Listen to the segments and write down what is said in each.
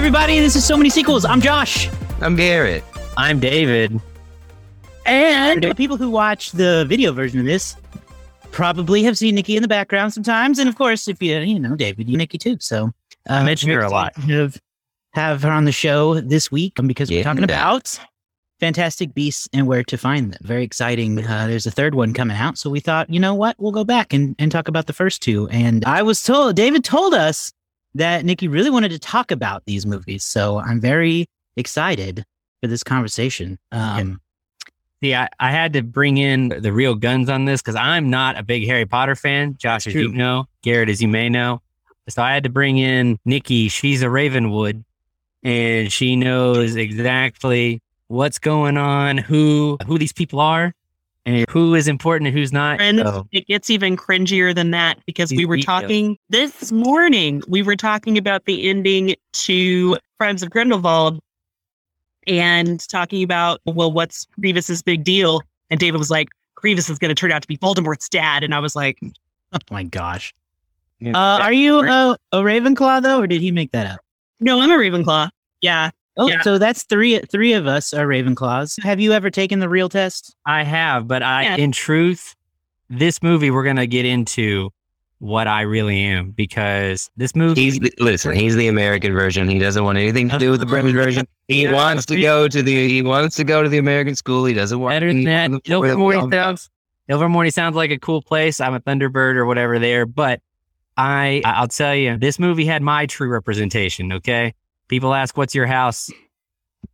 everybody, this is So Many Sequels. I'm Josh. I'm Garrett. I'm David. And the people who watch the video version of this probably have seen Nikki in the background sometimes. And of course, if you know David, you Nikki too. So I mentioned her a lot. Have her on the show this week because we're talking about Fantastic Beasts and Where to Find Them. Very exciting. There's a third one coming out. So we thought, you know what? We'll go back and talk about the first two. And I was told, David told us that Nikki really wanted to talk about these movies. So I'm very excited for this conversation. I had to bring in the real guns on this because I'm not a big Harry Potter fan. Josh, as you know, Garrett, as you may know. So I had to bring in Nikki. She's a Ravenwood and she knows exactly what's going on, who these people are and who is important and who's not. And it gets even cringier than that because we were talking this morning. We were talking about the ending to Crimes of Grindelwald and talking about, well, what's Grievous's big deal? And David was like, Grievous is going to turn out to be Voldemort's dad. And I was like, oh my gosh. Are you a Ravenclaw though, or did he make that up? No, I'm a Ravenclaw. Yeah. Oh, yeah. So that's three of us are Ravenclaws. Have you ever taken the real test? I have, but in truth, this movie we're gonna get into what I really am because this movie. He's the American version. He doesn't want anything to do with the British version. He wants to go to the American school. He doesn't want better than that. Ilvermorny sounds like a cool place. I'm a Thunderbird or whatever there, but. I'll tell you, this movie had my true representation, okay? People ask, what's your house?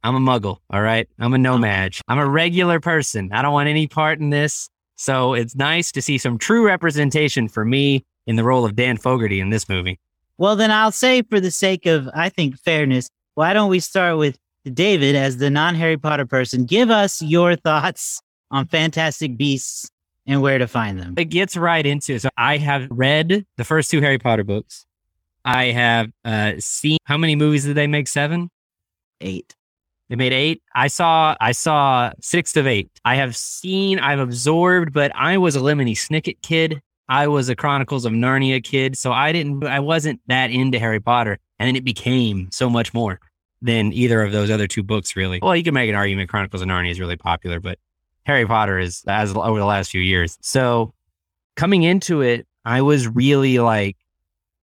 I'm a muggle, all right? I'm a No-Maj. I'm a regular person. I don't want any part in this. So it's nice to see some true representation for me in the role of Dan Fogarty in this movie. Well, then I'll say for the sake of, I think, fairness, why don't we start with David as the non-Harry Potter person? Give us your thoughts on Fantastic Beasts and Where to Find Them. It gets right into it. So I have read the first two Harry Potter books. I have seen, how many movies did they make? 7? 8. They made 8. I saw 6 of 8. I've absorbed, but I was a Lemony Snicket kid. I was a Chronicles of Narnia kid. So I wasn't that into Harry Potter. And then it became so much more than either of those other two books, really. Well, you can make an argument Chronicles of Narnia is really popular, but Harry Potter is as over the last few years. So coming into it, I was really like,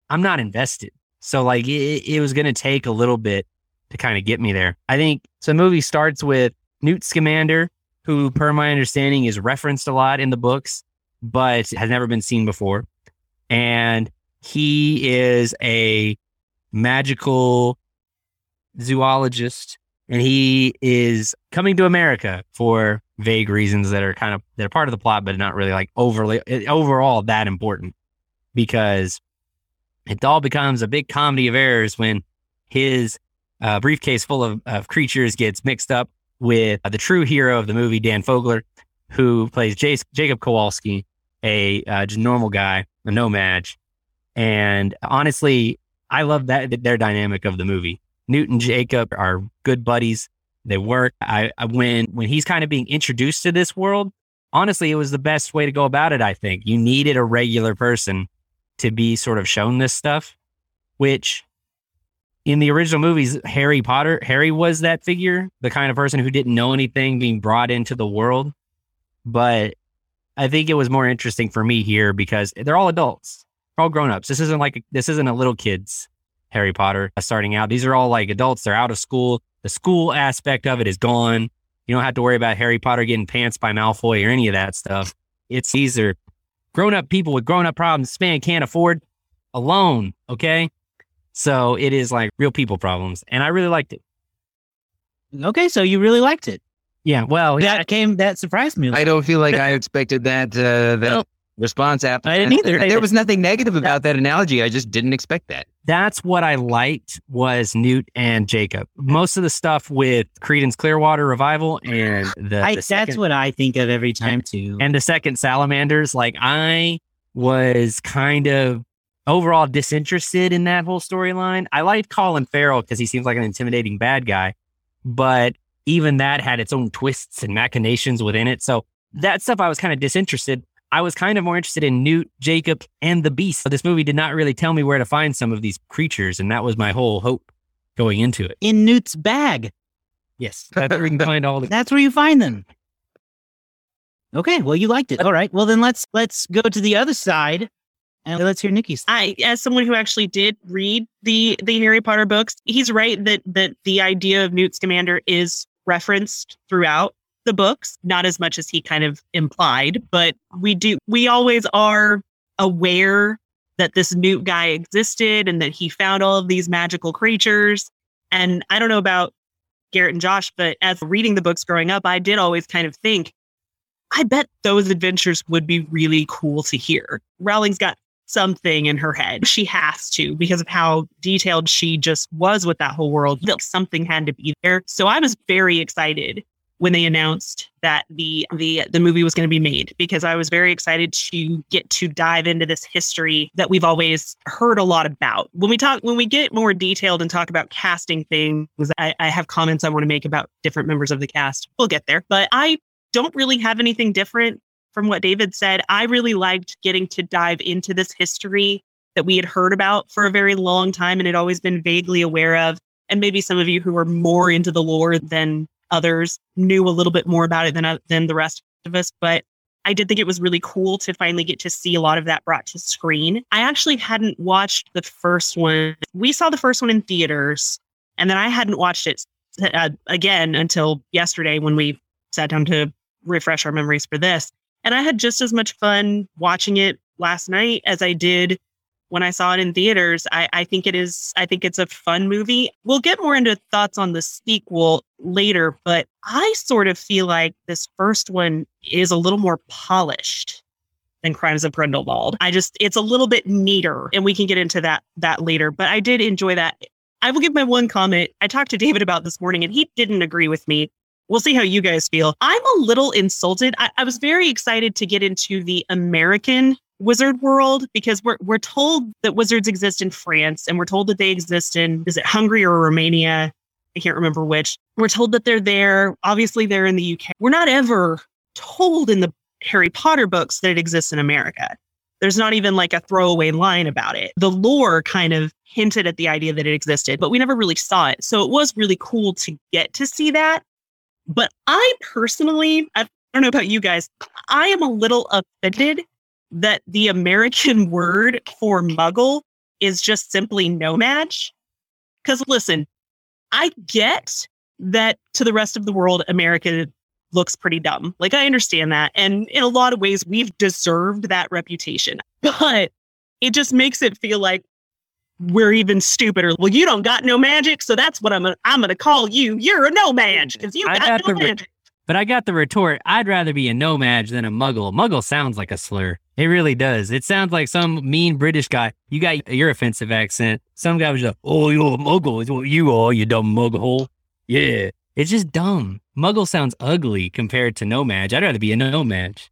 I'm not invested. So like it was going to take a little bit to kind of get me there. I think so the movie starts with Newt Scamander, who per my understanding is referenced a lot in the books, but has never been seen before. And he is a magical zoologist and he is coming to America for vague reasons that are part of the plot, but not really like overall that important because it all becomes a big comedy of errors when his briefcase full of creatures gets mixed up with the true hero of the movie, Dan Fogler, who plays Jacob Kowalski, a just normal guy, a No-Maj. And honestly, I love that their dynamic of the movie. Newt and Jacob are good buddies. They work. When he's kind of being introduced to this world, honestly, it was the best way to go about it, I think. You needed a regular person to be sort of shown this stuff, which in the original movies, Harry was that figure, the kind of person who didn't know anything being brought into the world. But I think it was more interesting for me here because they're all adults, they're all grown-ups. This isn't a little kid's Harry Potter starting out. These are all like adults. They're out of school. The school aspect of it is gone. You don't have to worry about Harry Potter getting pantsed by Malfoy or any of that stuff. These are grown-up people with grown-up problems this man can't afford alone, okay? So it is like real people problems, and I really liked it. Okay, so you really liked it. Yeah, well... That surprised me. I don't feel like I expected that response. I didn't either. There was nothing negative about that analogy. I just didn't expect that. That's what I liked was Newt and Jacob. Most of the stuff with Creedence Clearwater Revival and that's what I think of every time too. And the second Salamanders, like I was kind of overall disinterested in that whole storyline. I liked Colin Farrell because he seems like an intimidating bad guy, but even that had its own twists and machinations within it. So that stuff I was kind of disinterested. I was kind of more interested in Newt, Jacob, and the Beast. This movie did not really tell me where to find some of these creatures, and that was my whole hope going into it. In Newt's bag. Yes, that's where you can find all the... That's where you find them. Okay, well, you liked it. All right, well, then let's go to the other side, and let's hear Nikki's. As someone who actually did read the Harry Potter books, he's right that the idea of Newt Scamander is referenced throughout the books, not as much as he kind of implied, but we always are aware that this Newt guy existed and that he found all of these magical creatures. And I don't know about Garrett and Josh, but as reading the books growing up, I did always kind of think, I bet those adventures would be really cool to hear. Rowling's got something in her head. She has to, because of how detailed she just was with that whole world. Something had to be there. So I was very excited when they announced that the movie was going to be made, because I was very excited to get to dive into this history that we've always heard a lot about. When we get more detailed and talk about casting things, I have comments I want to make about different members of the cast. We'll get there. But I don't really have anything different from what David said. I really liked getting to dive into this history that we had heard about for a very long time and had always been vaguely aware of. And maybe some of you who are more into the lore than others knew a little bit more about it than the rest of us. But I did think it was really cool to finally get to see a lot of that brought to screen. I actually hadn't watched the first one. We saw the first one in theaters, and then I hadn't watched it again until yesterday when we sat down to refresh our memories for this. And I had just as much fun watching it last night as I did when I saw it in theaters. I think it's a fun movie. We'll get more into thoughts on the sequel later, but I sort of feel like this first one is a little more polished than Crimes of Grindelwald. It's a little bit neater, and we can get into that later, but I did enjoy that. I will give my one comment. I talked to David about this morning, and he didn't agree with me. We'll see how you guys feel. I'm a little insulted. I was very excited to get into the American wizard world, because we're told that wizards exist in France, and we're told that they exist in, is it Hungary or Romania? I can't remember which. We're told that they're there. Obviously, they're in the UK. We're not ever told in the Harry Potter books that it exists in America. There's not even like a throwaway line about it. The lore kind of hinted at the idea that it existed, but we never really saw it. So it was really cool to get to see that. But I personally, I don't know about you guys, I am a little offended that the American word for muggle is just simply No-Maj. Because listen, I get that to the rest of the world, America looks pretty dumb. Like, I understand that. And in a lot of ways, we've deserved that reputation. But it just makes it feel like we're even stupider. Well, you don't got no magic, so that's what I'm gonna call you. You're a no-maj because you got no magic. But I got the retort. I'd rather be a no-maj than a muggle. A muggle sounds like a slur. It really does. It sounds like some mean British guy. You got your offensive accent. Some guy was just like, "Oh, you're a muggle. It's what you are, you dumb muggle." Yeah, it's just dumb. Muggle sounds ugly compared to no-maj. I'd rather be a no-maj.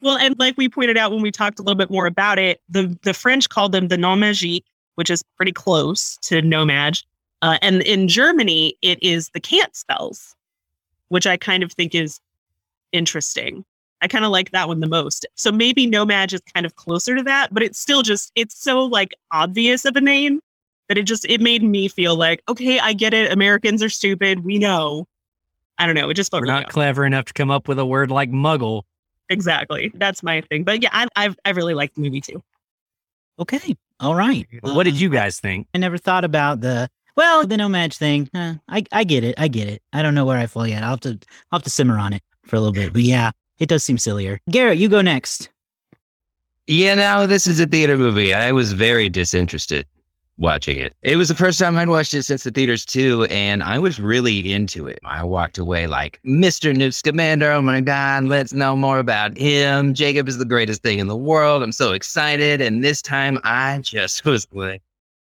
Well, and like we pointed out when we talked a little bit more about it, the French called them the non-magique, which is pretty close to no-maj. And in Germany, it is the can't spells, which I kind of think is interesting. I kind of like that one the most. So maybe no-maj is kind of closer to that, but it's still just, it's so like obvious of a name that it made me feel like, okay, I get it. Americans are stupid. We know. I don't know. It just felt really clever enough to come up with a word like muggle. Exactly. That's my thing. But yeah, I really liked the movie too. Okay. All right. What did you guys think? I never thought about the no-maj thing. I get it. I don't know where I fall yet. I'll have to simmer on it for a little bit. But yeah, it does seem sillier. Garrett, you go next. Yeah, no, this is a theater movie. I was very disinterested watching it. It was the first time I'd watched it since the theaters too, and I was really into it. I walked away like, Mr. Newt Scamander, oh my God, let's know more about him. Jacob is the greatest thing in the world. I'm so excited. And this time I just was like,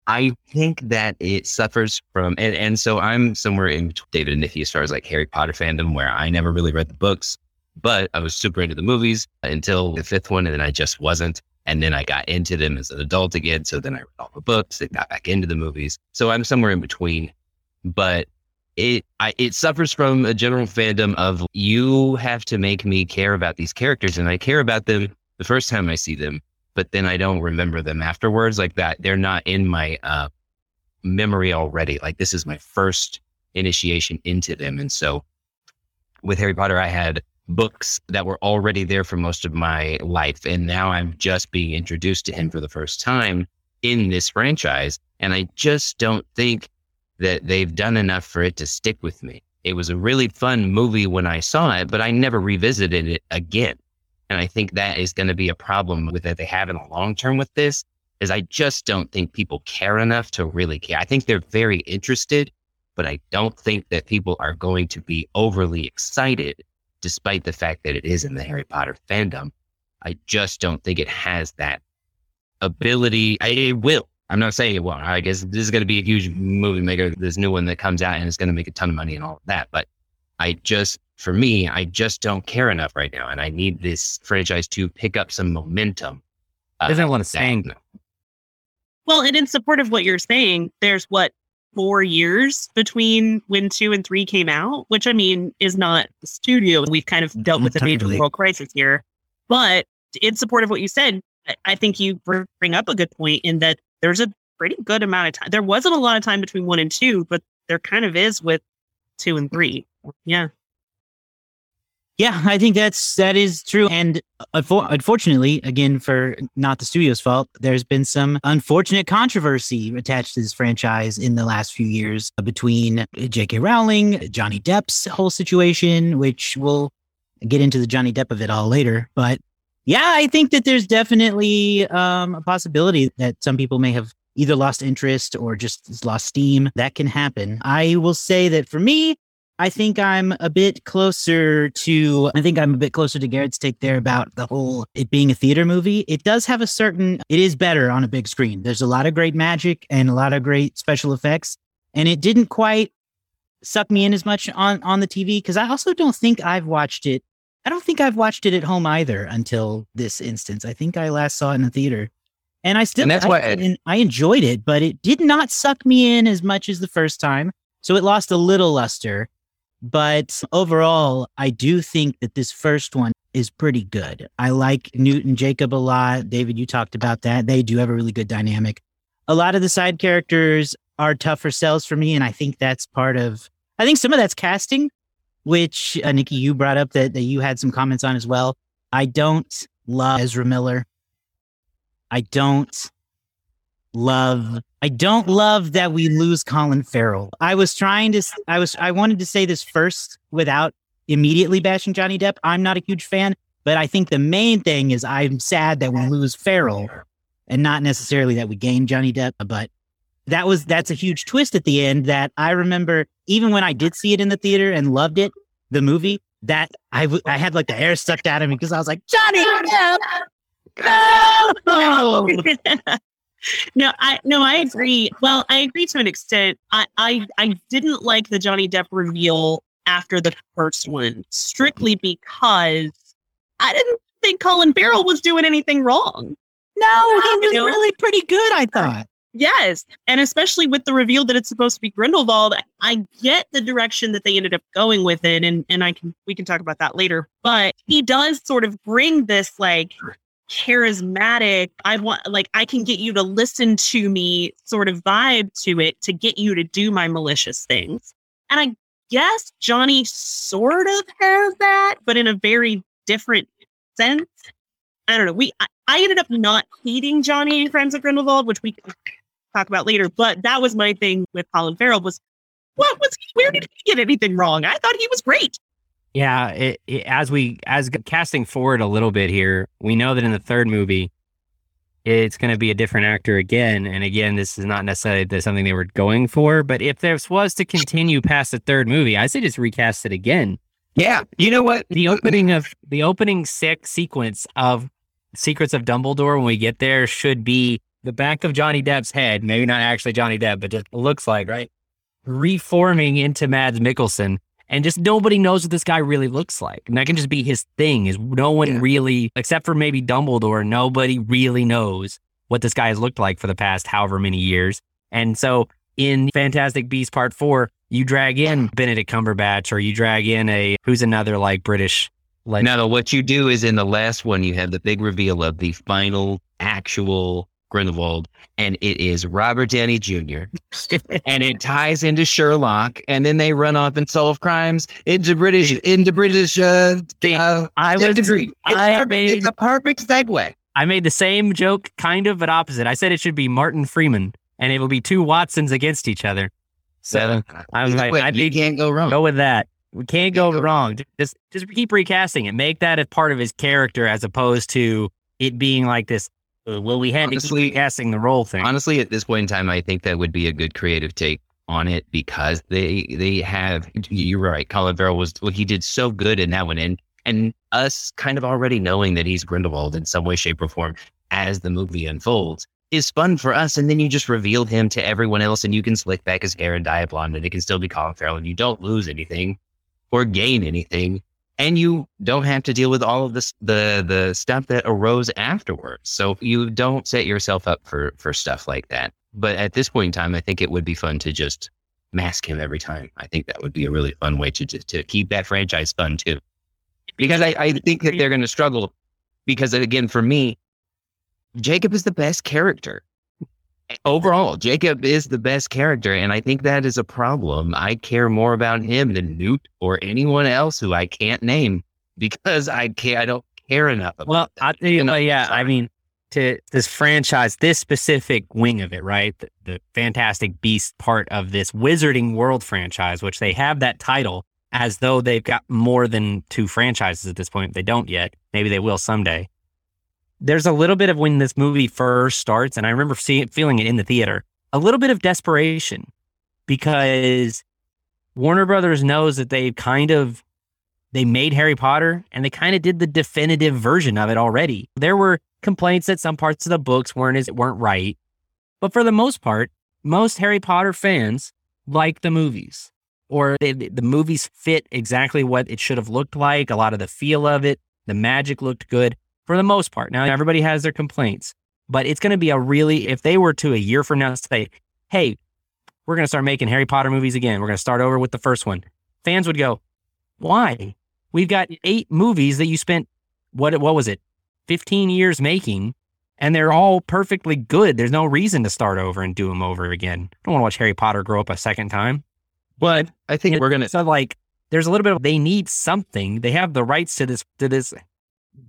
I think that it suffers from, and so I'm somewhere in between David and Nikki as far as like Harry Potter fandom, where I never really read the books, but I was super into the movies until the fifth one, and then I just wasn't. And then I got into them as an adult again. So then I read all the books and got back into the movies. So I'm somewhere in between. But it suffers from a general fandom of, you have to make me care about these characters. And I care about them the first time I see them, but then I don't remember them afterwards like that. They're not in my memory already. Like, this is my first initiation into them. And so with Harry Potter, I had books that were already there for most of my life. And now I'm just being introduced to him for the first time in this franchise. And I just don't think that they've done enough for it to stick with me. It was a really fun movie when I saw it, but I never revisited it again. And I think that is going to be a problem with that they have in the long term with this, is I just don't think people care enough to really care. I think they're very interested, but I don't think that people are going to be overly excited, despite the fact that it is in the Harry Potter fandom. I just don't think it has that ability. It will. I'm not saying it won't. I guess this is going to be a huge movie maker, this new one that comes out, and it's going to make a ton of money and all of that. But I just don't care enough right now. And I need this franchise to pick up some momentum. Isn't what it's saying. Well, and in support of what you're saying, there's 4 years between when 2 and 3 came out, which, I mean, is not the studio. We've kind of dealt with a major world crisis here. But in support of what you said, I think you bring up a good point in that there's a pretty good amount of time. There wasn't a lot of time between 1 and 2, but there kind of is with 2 and 3. Yeah. Yeah, I think that is true. And unfortunately, again, for not the studio's fault, there's been some unfortunate controversy attached to this franchise in the last few years between J.K. Rowling, Johnny Depp's whole situation, which we'll get into the Johnny Depp of it all later. But yeah, I think that there's definitely a possibility that some people may have either lost interest or just lost steam. That can happen. I will say that for me, I think I'm a bit closer to Garrett's take there about the whole it being a theater movie. It is better on a big screen. There's a lot of great magic and a lot of great special effects, and it didn't quite suck me in as much on the TV, because I also don't think I've watched it. I don't think I've watched it at home either until this instance. I think I last saw it in the theater, and I enjoyed it, but it did not suck me in as much as the first time. So it lost a little luster, but overall, I do think that this first one is pretty good. I like Newt and Jacob a lot. David, you talked about that. They do have a really good dynamic. A lot of the side characters are tougher sells for me, and I think that's I think some of that's casting, which Nikki, you brought up that you had some comments on as well. I don't love Ezra Miller. I don't love that we lose Colin Farrell. I wanted to say this first without immediately bashing Johnny Depp. I'm not a huge fan, but I think the main thing is I'm sad that we lose Farrell and not necessarily that we gain Johnny Depp. But that's a huge twist at the end that I remember, even when I did see it in the theater and loved it, the movie, that I had like the air sucked out of me because I was like, Johnny Depp! No! No, I agree. Well, I agree to an extent. I didn't like the Johnny Depp reveal after the first one, strictly because I didn't think Colin Farrell was doing anything wrong. No, he was really pretty good, I thought. Yes. And especially with the reveal that it's supposed to be Grindelwald, I get the direction that they ended up going with it. And we can talk about that later. But he does sort of bring this like charismatic, I can get you to listen to me sort of vibe to it, to get you to do my malicious things. And I guess Johnny sort of has that, but in a very different sense. I don't know. I ended up not hating Johnny in Crimes of Grindelwald, which we can talk about later, but that was my thing with Colin Farrell was, where did he get anything wrong? I thought he was great. Yeah, as casting forward a little bit here, we know that in the third movie, it's going to be a different actor again. And again, this is not necessarily something they were going for, but if this was to continue past the third movie, I say just recast it again. Yeah, you know what? The opening sequence of Secrets of Dumbledore, when we get there, should be the back of Johnny Depp's head, maybe not actually Johnny Depp, but just looks like, right? Reforming into Mads Mikkelsen. And just nobody knows what this guy really looks like. And that can just be his thing, is no one really, except for maybe Dumbledore, nobody really knows what this guy has looked like for the past however many years. And so in Fantastic Beasts Part 4, you drag in Benedict Cumberbatch, or you drag in who's another like British legend. No, what you do is in the last one, you have the big reveal of the final actual Grindelwald, and it is Robert Downey Jr. And it ties into Sherlock, and then they run off and solve crimes into British. It's a perfect segue. I made the same joke, kind of, but opposite. I said it should be Martin Freeman, and it will be two Watsons against each other. So I was like, you can't go wrong. Go with that. We can't go wrong. Just keep recasting it. Make that a part of his character, as opposed to it being like this. Well, we had to keep recasting the role thing. Honestly, at this point in time, I think that would be a good creative take on it, because they have. You're right. Colin Farrell he did so good in that one, and us kind of already knowing that he's Grindelwald in some way, shape, or form as the movie unfolds is fun for us, and then you just reveal him to everyone else, and you can slick back his hair and dye it blonde, and it can still be Colin Farrell, and you don't lose anything or gain anything, and you don't have to deal with all of this, the stuff that arose afterwards. So you don't set yourself up for stuff like that. But at this point in time, I think it would be fun to just mask him every time. I think that would be a really fun way to keep that franchise fun too. Because I think that they're going to struggle, because again, for me, Jacob is the best character. Overall, Jacob is the best character, and I think that is a problem. I care more about him than Newt or anyone else who I can't name, because I don't care enough about I mean, to this franchise, this specific wing of it, right? The Fantastic Beasts part of this Wizarding World franchise, which they have that title as though they've got more than two franchises at this point. They don't yet. Maybe they will someday. There's a little bit of, when this movie first starts, and I remember feeling it in the theater, a little bit of desperation, because Warner Brothers knows that they made Harry Potter, and they kind of did the definitive version of it already. There were complaints that some parts of the books weren't right, but for the most part, most Harry Potter fans like the movies, or the movies fit exactly what it should have looked like. A lot of the feel of it, the magic looked good. For the most part. Now, everybody has their complaints, but it's going to be if they were to a year from now say, hey, we're going to start making Harry Potter movies again, we're going to start over with the first one, fans would go, why? We've got 8 movies that you spent, what was it, 15 years making, and they're all perfectly good. There's no reason to start over and do them over again. I don't want to watch Harry Potter grow up a second time. But I think there's a little bit of, they need something. They have the rights to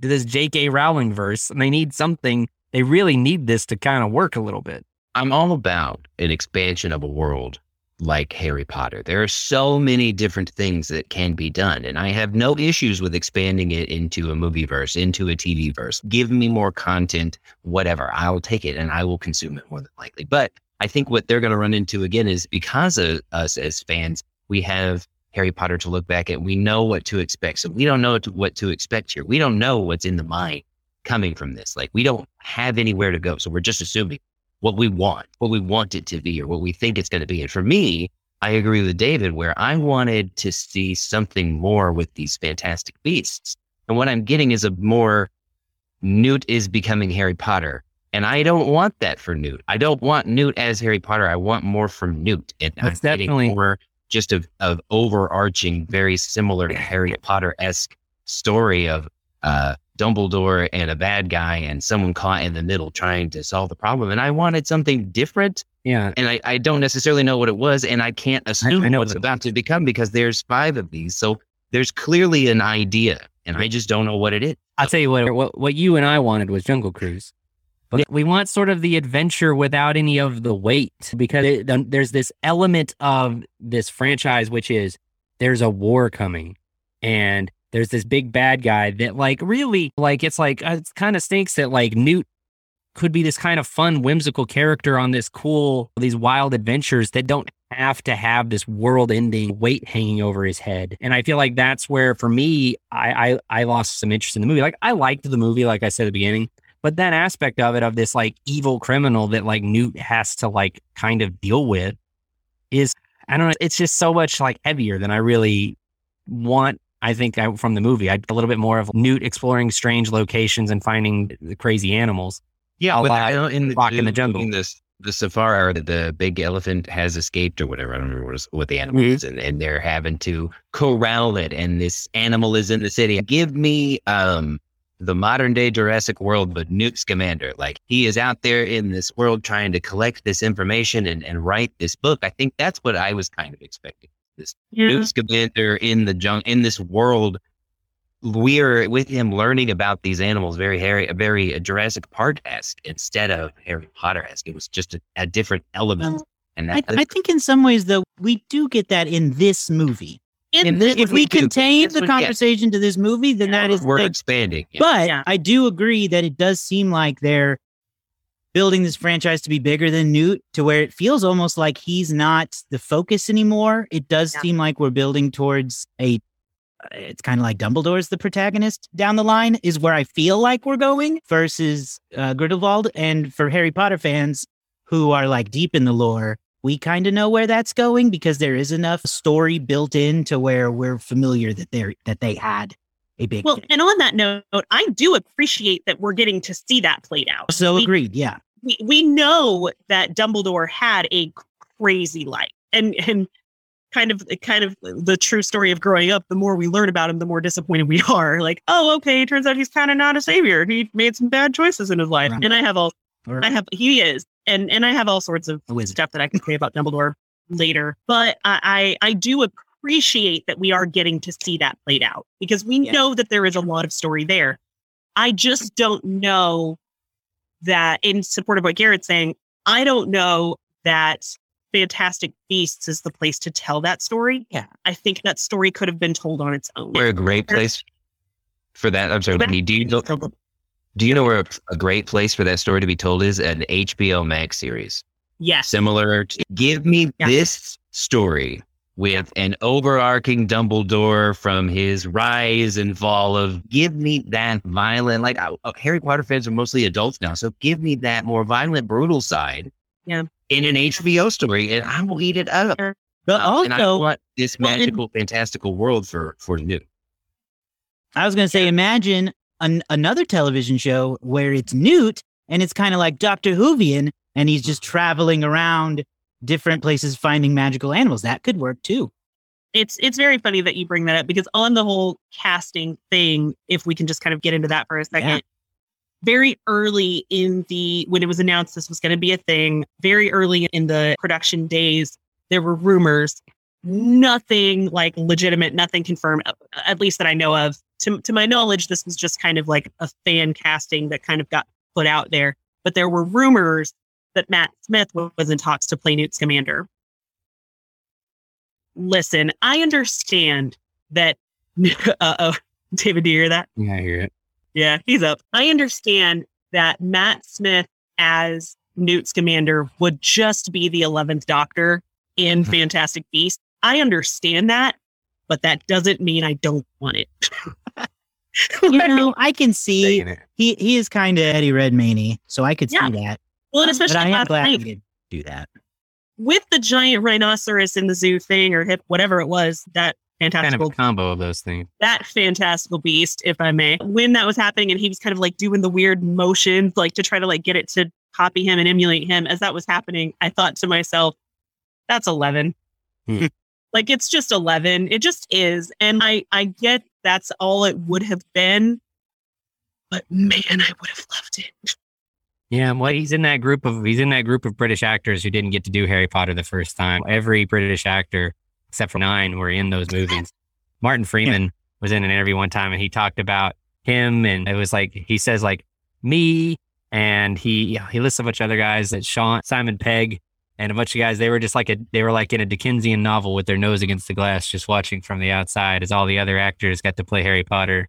this J.K. Rowling verse, and they need something. They really need this to kind of work a little bit. I'm all about an expansion of a world like Harry Potter. There are so many different things that can be done, and I have no issues with expanding it into a movie verse, into a TV verse. Give me more content, whatever. I'll take it, and I will consume it more than likely. But I think what they're going to run into again is, because of us as fans, we have Harry Potter to look back at. We know what to expect. So we don't know what to expect here. We don't know what's in the mind coming from this. Like, we don't have anywhere to go. So we're just assuming what we want it to be, or what we think it's going to be. And for me, I agree with David, where I wanted to see something more with these Fantastic Beasts. And what I'm getting is a more Newt is becoming Harry Potter. And I don't want that for Newt. I don't want Newt as Harry Potter. I want more from Newt. And that's definitely more just of overarching, very similar to Harry Potter-esque story of Dumbledore and a bad guy and someone caught in the middle trying to solve the problem. And I wanted something different. Yeah. And I don't necessarily know what it was, and I can't assume I know what it's about to become, because there's 5 of these. So there's clearly an idea, and I just don't know what it is. I'll tell you what you and I wanted was Jungle Cruise. But we want sort of the adventure without any of the weight, because there's this element of this franchise, which is there's a war coming, and there's this big bad guy that it kind of stinks that Newt could be this kind of fun, whimsical character on this cool, these wild adventures that don't have to have this world ending weight hanging over his head. And I feel like that's where, for me, I lost some interest in the movie. Like, I liked the movie, like I said at the beginning. But that aspect of it, of this evil criminal that Newt has to kind of deal with, is, I don't know, it's just so much heavier than I really want, I think, from the movie. I a little bit more of Newt exploring strange locations and finding the crazy animals. Yeah, in the jungle. In the safari, or the big elephant has escaped or whatever. I don't remember what the animal is, and they're having to corral it. And this animal is in the city. Give me the modern day Jurassic World, but Newt Scamander. Like, he is out there in this world trying to collect this information and write this book. I think that's what I was kind of expecting. This Newt Scamander in the jungle, in this world, we're with him learning about these animals, very Jurassic Park-esque instead of Harry Potter-esque. It was just a different element. Well, and I think in some ways, though, we do get that in this movie. If we contain the conversation to this movie, then that is... We're expanding. Yeah. But yeah. I do agree that it does seem like they're building this franchise to be bigger than Newt, to where it feels almost like he's not the focus anymore. It does seem like we're building towards a... It's kind of like Dumbledore's the protagonist down the line, is where I feel like we're going, versus Grindelwald. And for Harry Potter fans who are like deep in the lore... We kind of know where that's going because there is enough story built in to where we're familiar that they had a big... Well, thing. And on that note, I do appreciate that we're getting to see that played out. So agreed, yeah. We know that Dumbledore had a crazy life and kind of the true story of growing up. The more we learn about him, the more disappointed we are. Like, oh, okay, it turns out he's kind of not a savior. He made some bad choices in his life. Right. And he is. And I have all sorts of stuff that I can say about Dumbledore later, but I do appreciate that we are getting to see that played out because we know that there is a lot of story there. I just don't know that, in support of what Garrett's saying, I don't know that Fantastic Beasts is the place to tell that story. Yeah, I think that story could have been told on its own. We're a great place for that. I'm sorry, Nikki, do you know where a great place for that story to be told is? An HBO Max series. Yes. Similar to, give me this story with an overarching Dumbledore from his rise and fall of, give me that violent, like Harry Potter fans are mostly adults now. So give me that more violent, brutal side in an HBO story and I will eat it up. But also, and I want this magical, fantastical world for new. I was going to say, imagine another television show where it's Newt and it's kind of like Dr. Whovian and he's just traveling around different places finding magical animals. That could work too. It's very funny that you bring that up because on the whole casting thing, if we can just kind of get into that for a second, very early when it was announced this was going to be a thing, very early in the production days, there were rumors, nothing like legitimate, nothing confirmed, at least that I know of. To my knowledge, this was just kind of like a fan casting that kind of got put out there. But there were rumors that Matt Smith was in talks to play Newt Scamander. Listen, I understand that. Uh-oh. David, do you hear that? Yeah, I hear it. Yeah, he's up. I understand that Matt Smith as Newt Scamander would just be the 11th Doctor in Fantastic Beasts. I understand that, but that doesn't mean I don't want it. I can see he is kind of Eddie Redmayne, so I could see that. Well, and especially but I am glad he did do that with the giant rhinoceros in the zoo thing or hip, whatever it was, that fantastical kind of combo of those things. That fantastical beast, if I may, when that was happening, and he was kind of like doing the weird motions, like to try to like get it to copy him and emulate him. As that was happening, I thought to myself, "That's 11." Like, it's just 11. It just is. And I get that's all it would have been. But man, I would have loved it. Yeah, well, he's in that group of British actors who didn't get to do Harry Potter the first time. Every British actor, except for 9, were in those movies. Martin Freeman was in an interview one time and he talked about him. And it was like, he says like me, and he lists a bunch of other guys that Simon Pegg. And a bunch of guys, they were like in a Dickensian novel with their nose against the glass, just watching from the outside as all the other actors got to play Harry Potter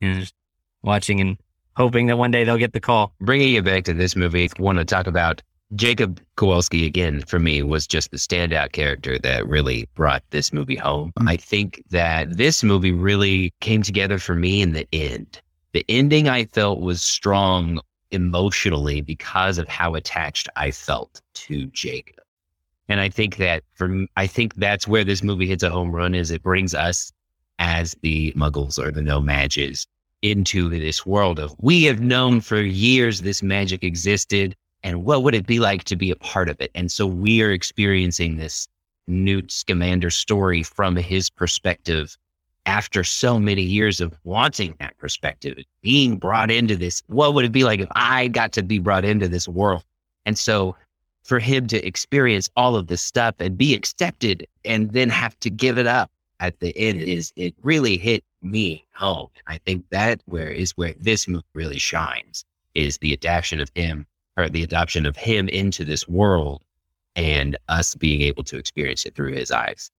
and just watching and hoping that one day they'll get the call. Bringing you back to this movie, I want to talk about Jacob Kowalski again. For me, was just the standout character that really brought this movie home. Mm-hmm. I think that this movie really came together for me in the end. The ending I felt was strong emotionally because of how attached I felt to Jacob. And I think that that's where this movie hits a home run, is it brings us as the Muggles or the No-Mages into this world of, we have known for years this magic existed and what would it be like to be a part of it? And so we are experiencing this Newt Scamander story from his perspective after so many years of wanting that perspective, being brought into this, what would it be like if I got to be brought into this world? And so for him to experience all of this stuff and be accepted and then have to give it up at the end, it really hit me home. I think that is where this movie really shines, is the adaptation of him into this world and us being able to experience it through his eyes.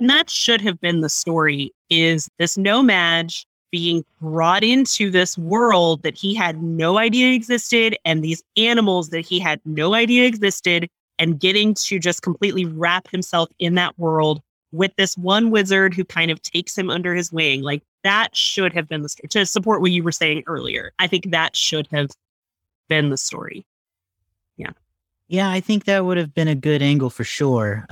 And that should have been the story, is this No-Maj being brought into this world that he had no idea existed, and these animals that he had no idea existed, and getting to just completely wrap himself in that world with this one wizard who kind of takes him under his wing. Like, that should have been the story. To support what you were saying earlier, I think that should have been the story. Yeah. Yeah, I think that would have been a good angle for sure.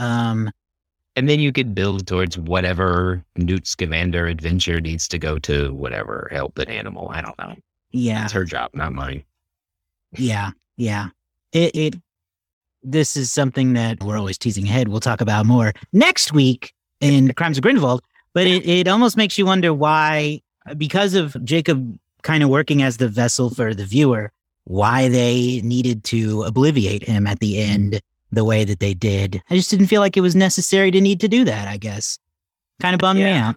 And then you could build towards whatever Newt Scamander adventure needs to go to, whatever, help an animal. I don't know. Yeah. It's her job, not mine. Yeah. Yeah. This is something that we're always teasing ahead. We'll talk about more next week in The Crimes of Grindelwald, but it almost makes you wonder why, because of Jacob kind of working as the vessel for the viewer, why they needed to obliviate him at the end the way that they did. I just didn't feel like it was necessary to need to do that, I guess. Kind of bummed me out.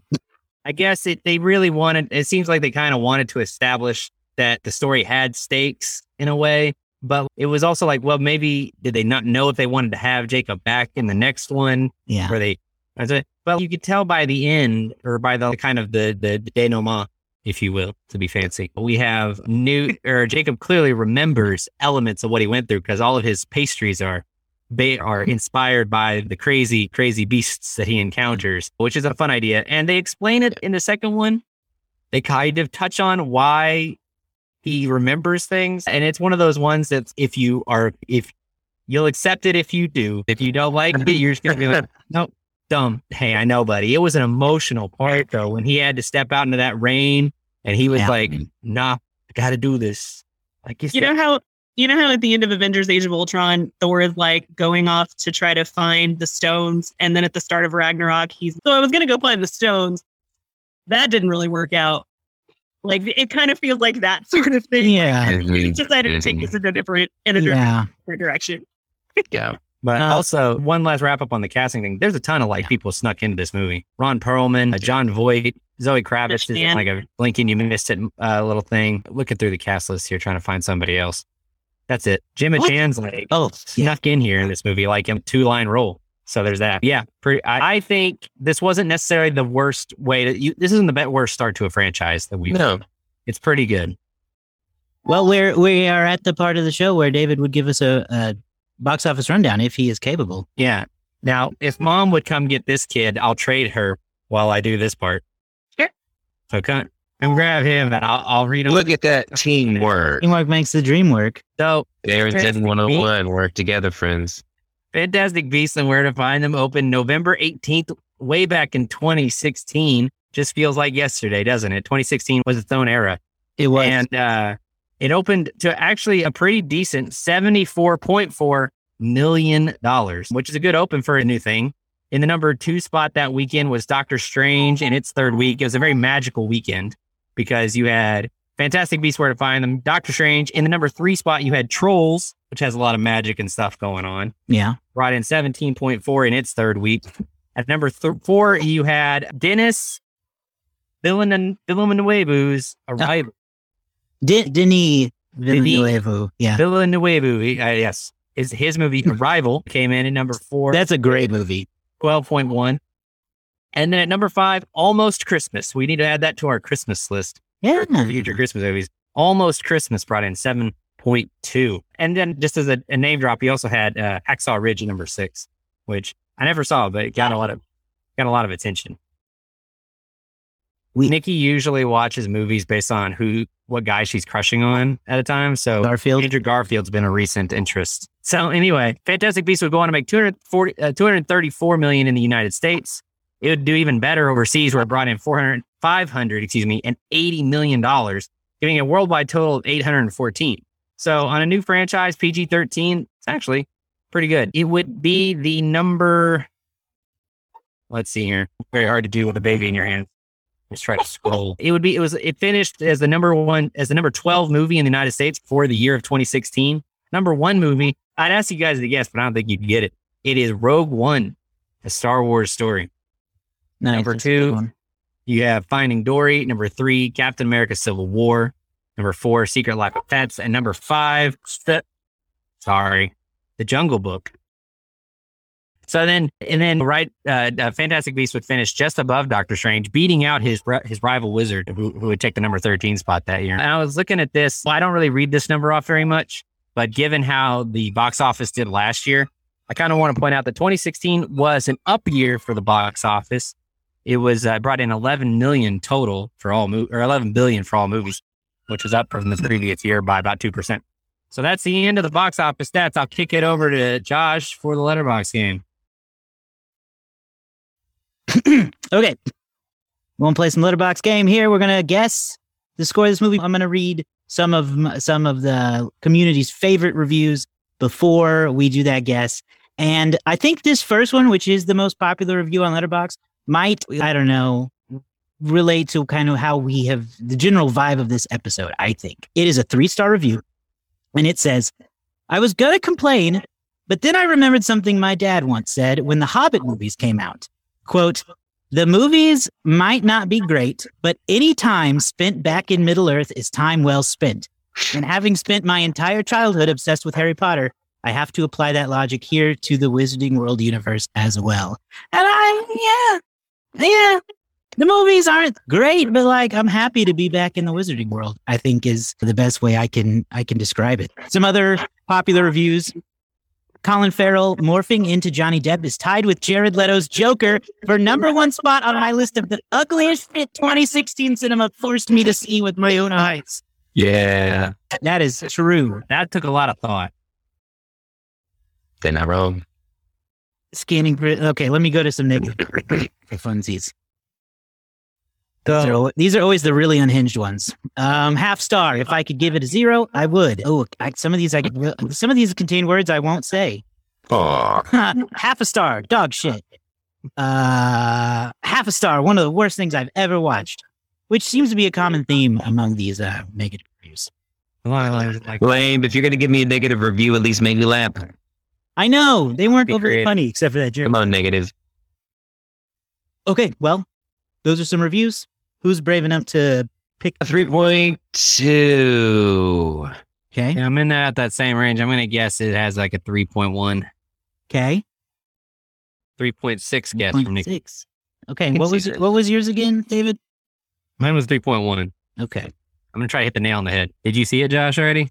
I guess it seems like they kind of wanted to establish that the story had stakes in a way, but it was also like, well, maybe did they not know if they wanted to have Jacob back in the next one? Yeah. Well, you could tell by the end, or by the kind of the denouement, if you will, to be fancy. We have Jacob clearly remembers elements of what he went through, because all of his pastries are inspired by the crazy, crazy beasts that he encounters, which is a fun idea. And they explain it in the second one. They kind of touch on why he remembers things. And it's one of those ones that if you'll accept it, if you do, if you don't like it, you're just going to be like, nope, dumb. Hey, I know, buddy. It was an emotional part though, when he had to step out into that rain and he was like, nah, I got to do this. Like you said, You know how at the end of Avengers Age of Ultron, Thor is like going off to try to find the stones. And then at the start of Ragnarok, so I was going to go find the stones. That didn't really work out. Like, it kind of feels like that sort of thing. Yeah. Like, he decided to take this in a different direction. Yeah. But also, one last wrap up on the casting thing. There's a ton of people snuck into this movie. Ron Perlman, John Voight, Zoe Kravitz is like a blinking you missed it little thing. Looking through the cast list here, trying to find somebody else. That's it. Jimmy Chan's like snuck in here in this movie, like a 2-line role. So there's that. Yeah. I think this wasn't necessarily the worst way this isn't the worst start to a franchise that we've done. It's pretty good. Well, we are at the part of the show where David would give us a box office rundown if he is capable. Yeah. Now, if Mom would come get this kid, I'll trade her while I do this part. Sure. So come grab him and I'll read him. Look at that teamwork. Teamwork makes the dream work. So Darren did 101 work together, friends. Fantastic Beasts and Where to Find Them opened November 18th, way back in 2016. Just feels like yesterday, doesn't it? 2016 was its own era. It was. And it opened to actually a pretty decent $74.4 million, which is a good open for a new thing. In the number 2 spot that weekend was Doctor Strange in its third week. It was a very magical weekend, because you had Fantastic Beasts, Where to Find Them, Doctor Strange. In the number 3 spot, you had Trolls, which has a lot of magic and stuff going on. Yeah. Brought in 17.4 in its third week. At number 4, you had Denis Villeneuve's Arrival. Denis Villeneuve. Yeah. Villeneuve, yes. His movie Arrival came in at number 4. That's a great movie. 12.1. And then at number 5, Almost Christmas. We need to add that to our Christmas list. Yeah. Future Christmas movies. Almost Christmas brought in 7.2. And then just as a name drop, he also had Hacksaw Ridge at number 6, which I never saw, but it got a lot of attention. Nikki usually watches movies based on what guy she's crushing on at a time. So Andrew Garfield's been a recent interest. So anyway, Fantastic Beasts would go on to make $234 million in the United States. It would do even better overseas, where it brought in $80 million, giving a worldwide total of $814. So on a new franchise, PG-13, it's actually pretty good. It would be the number Let's see here. Very hard to do with a baby in your hands. Just try to scroll. It finished as the number 12 movie in the United States for the year of 2016. Number one movie. I'd ask you guys to guess, but I don't think you'd get it. It is Rogue One, a Star Wars story. Nice. Number two, you have Finding Dory. Number three, Captain America: Civil War. Number four, Secret Life of Pets. And number five, The Jungle Book. So then, Fantastic Beasts would finish just above Doctor Strange, beating out his rival Wizard, who would take the number 13 spot that year. And I was looking at this. Well, I don't really read this number off very much, but given how the box office did last year, I kind of want to point out that 2016 was an up year for the box office. It was brought in $11 billion for all movies, which was up from the previous year by about 2%. So that's the end of the box office stats. I'll kick it over to Josh for the Letterboxd game. Okay. We want to play some Letterboxd game here. We're going to guess the score of this movie. I'm going to read some of the community's favorite reviews before we do that guess. And I think this first one, which is the most popular review on Letterboxd, relate to kind of how we have the general vibe of this episode, I think. It is a 3-star review. And it says, I was going to complain, but then I remembered something my dad once said when the Hobbit movies came out. Quote, the movies might not be great, but any time spent back in Middle-earth is time well spent. And having spent my entire childhood obsessed with Harry Potter, I have to apply that logic here to the Wizarding World universe as well. And the movies aren't great, but I'm happy to be back in the Wizarding World, I think is the best way I can describe it. Some other popular reviews. Colin Farrell morphing into Johnny Depp is tied with Jared Leto's Joker for number one spot on my list of the ugliest shit 2016 cinema forced me to see with my own eyes. Yeah. That is true. That took a lot of thought. They're not wrong. Okay, let me go to some negative for funsies. These are always the really unhinged ones. Half-star. If I could give it a 0, I would. Oh, some of these contain words I won't say. Oh. Half a star. Dog shit. Half a star. One of the worst things I've ever watched, which seems to be a common theme among these negative reviews. Lame. If you're going to give me a negative review, at least make me laugh. I know. They weren't overly funny except for that joke. Come on, negative. Okay, well, those are some reviews. Who's brave enough to pick a 3.2? Okay. Yeah, I'm in that same range. I'm going to guess it has a 3.1. Okay. 3.6 guess from Nikki. Okay. What was yours again, David? Mine was 3.1. Okay. I'm going to try to hit the nail on the head. Did you see it, Josh, already?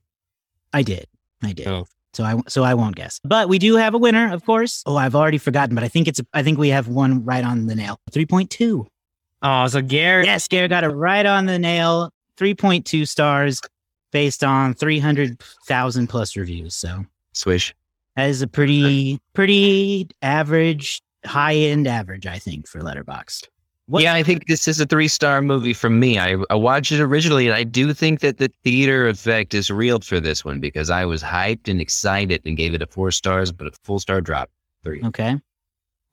I did. Oh. So I won't guess. But we do have a winner, of course. Oh, I've already forgotten, but I think we have one right on the nail. 3.2. Oh, so Garrett. Yes, Garrett got it right on the nail. 3.2 stars based on 300,000 plus reviews. So swish. That is a pretty average, high-end average, I think, for Letterboxd. I think this is a 3-star movie for me. I watched it originally, and I do think that the theater effect is real for this one because I was hyped and excited and gave it a 4 stars, but a full star drop. 3. Okay.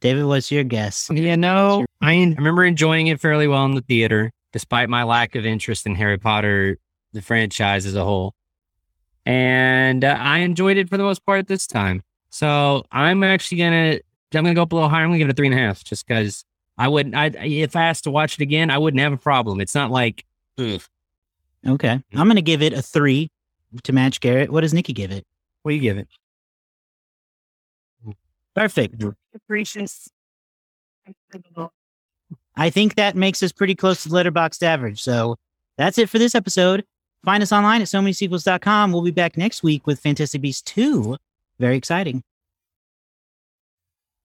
David, what's your guess? Yeah, no, I remember enjoying it fairly well in the theater, despite my lack of interest in Harry Potter, the franchise as a whole. And I enjoyed it for the most part this time. So I'm going to go up a little higher. I'm going to give it a 3.5 just because if asked to watch it again, I wouldn't have a problem. It's not like, ugh. Okay. I'm going to give it a 3 to match Garrett. What does Nikki give it? What do you give it? Perfect. Capricious. I think that makes us pretty close to the Letterboxd average. So that's it for this episode. Find us online at SoManySequels.com. We'll be back next week with Fantastic Beasts 2. Very exciting.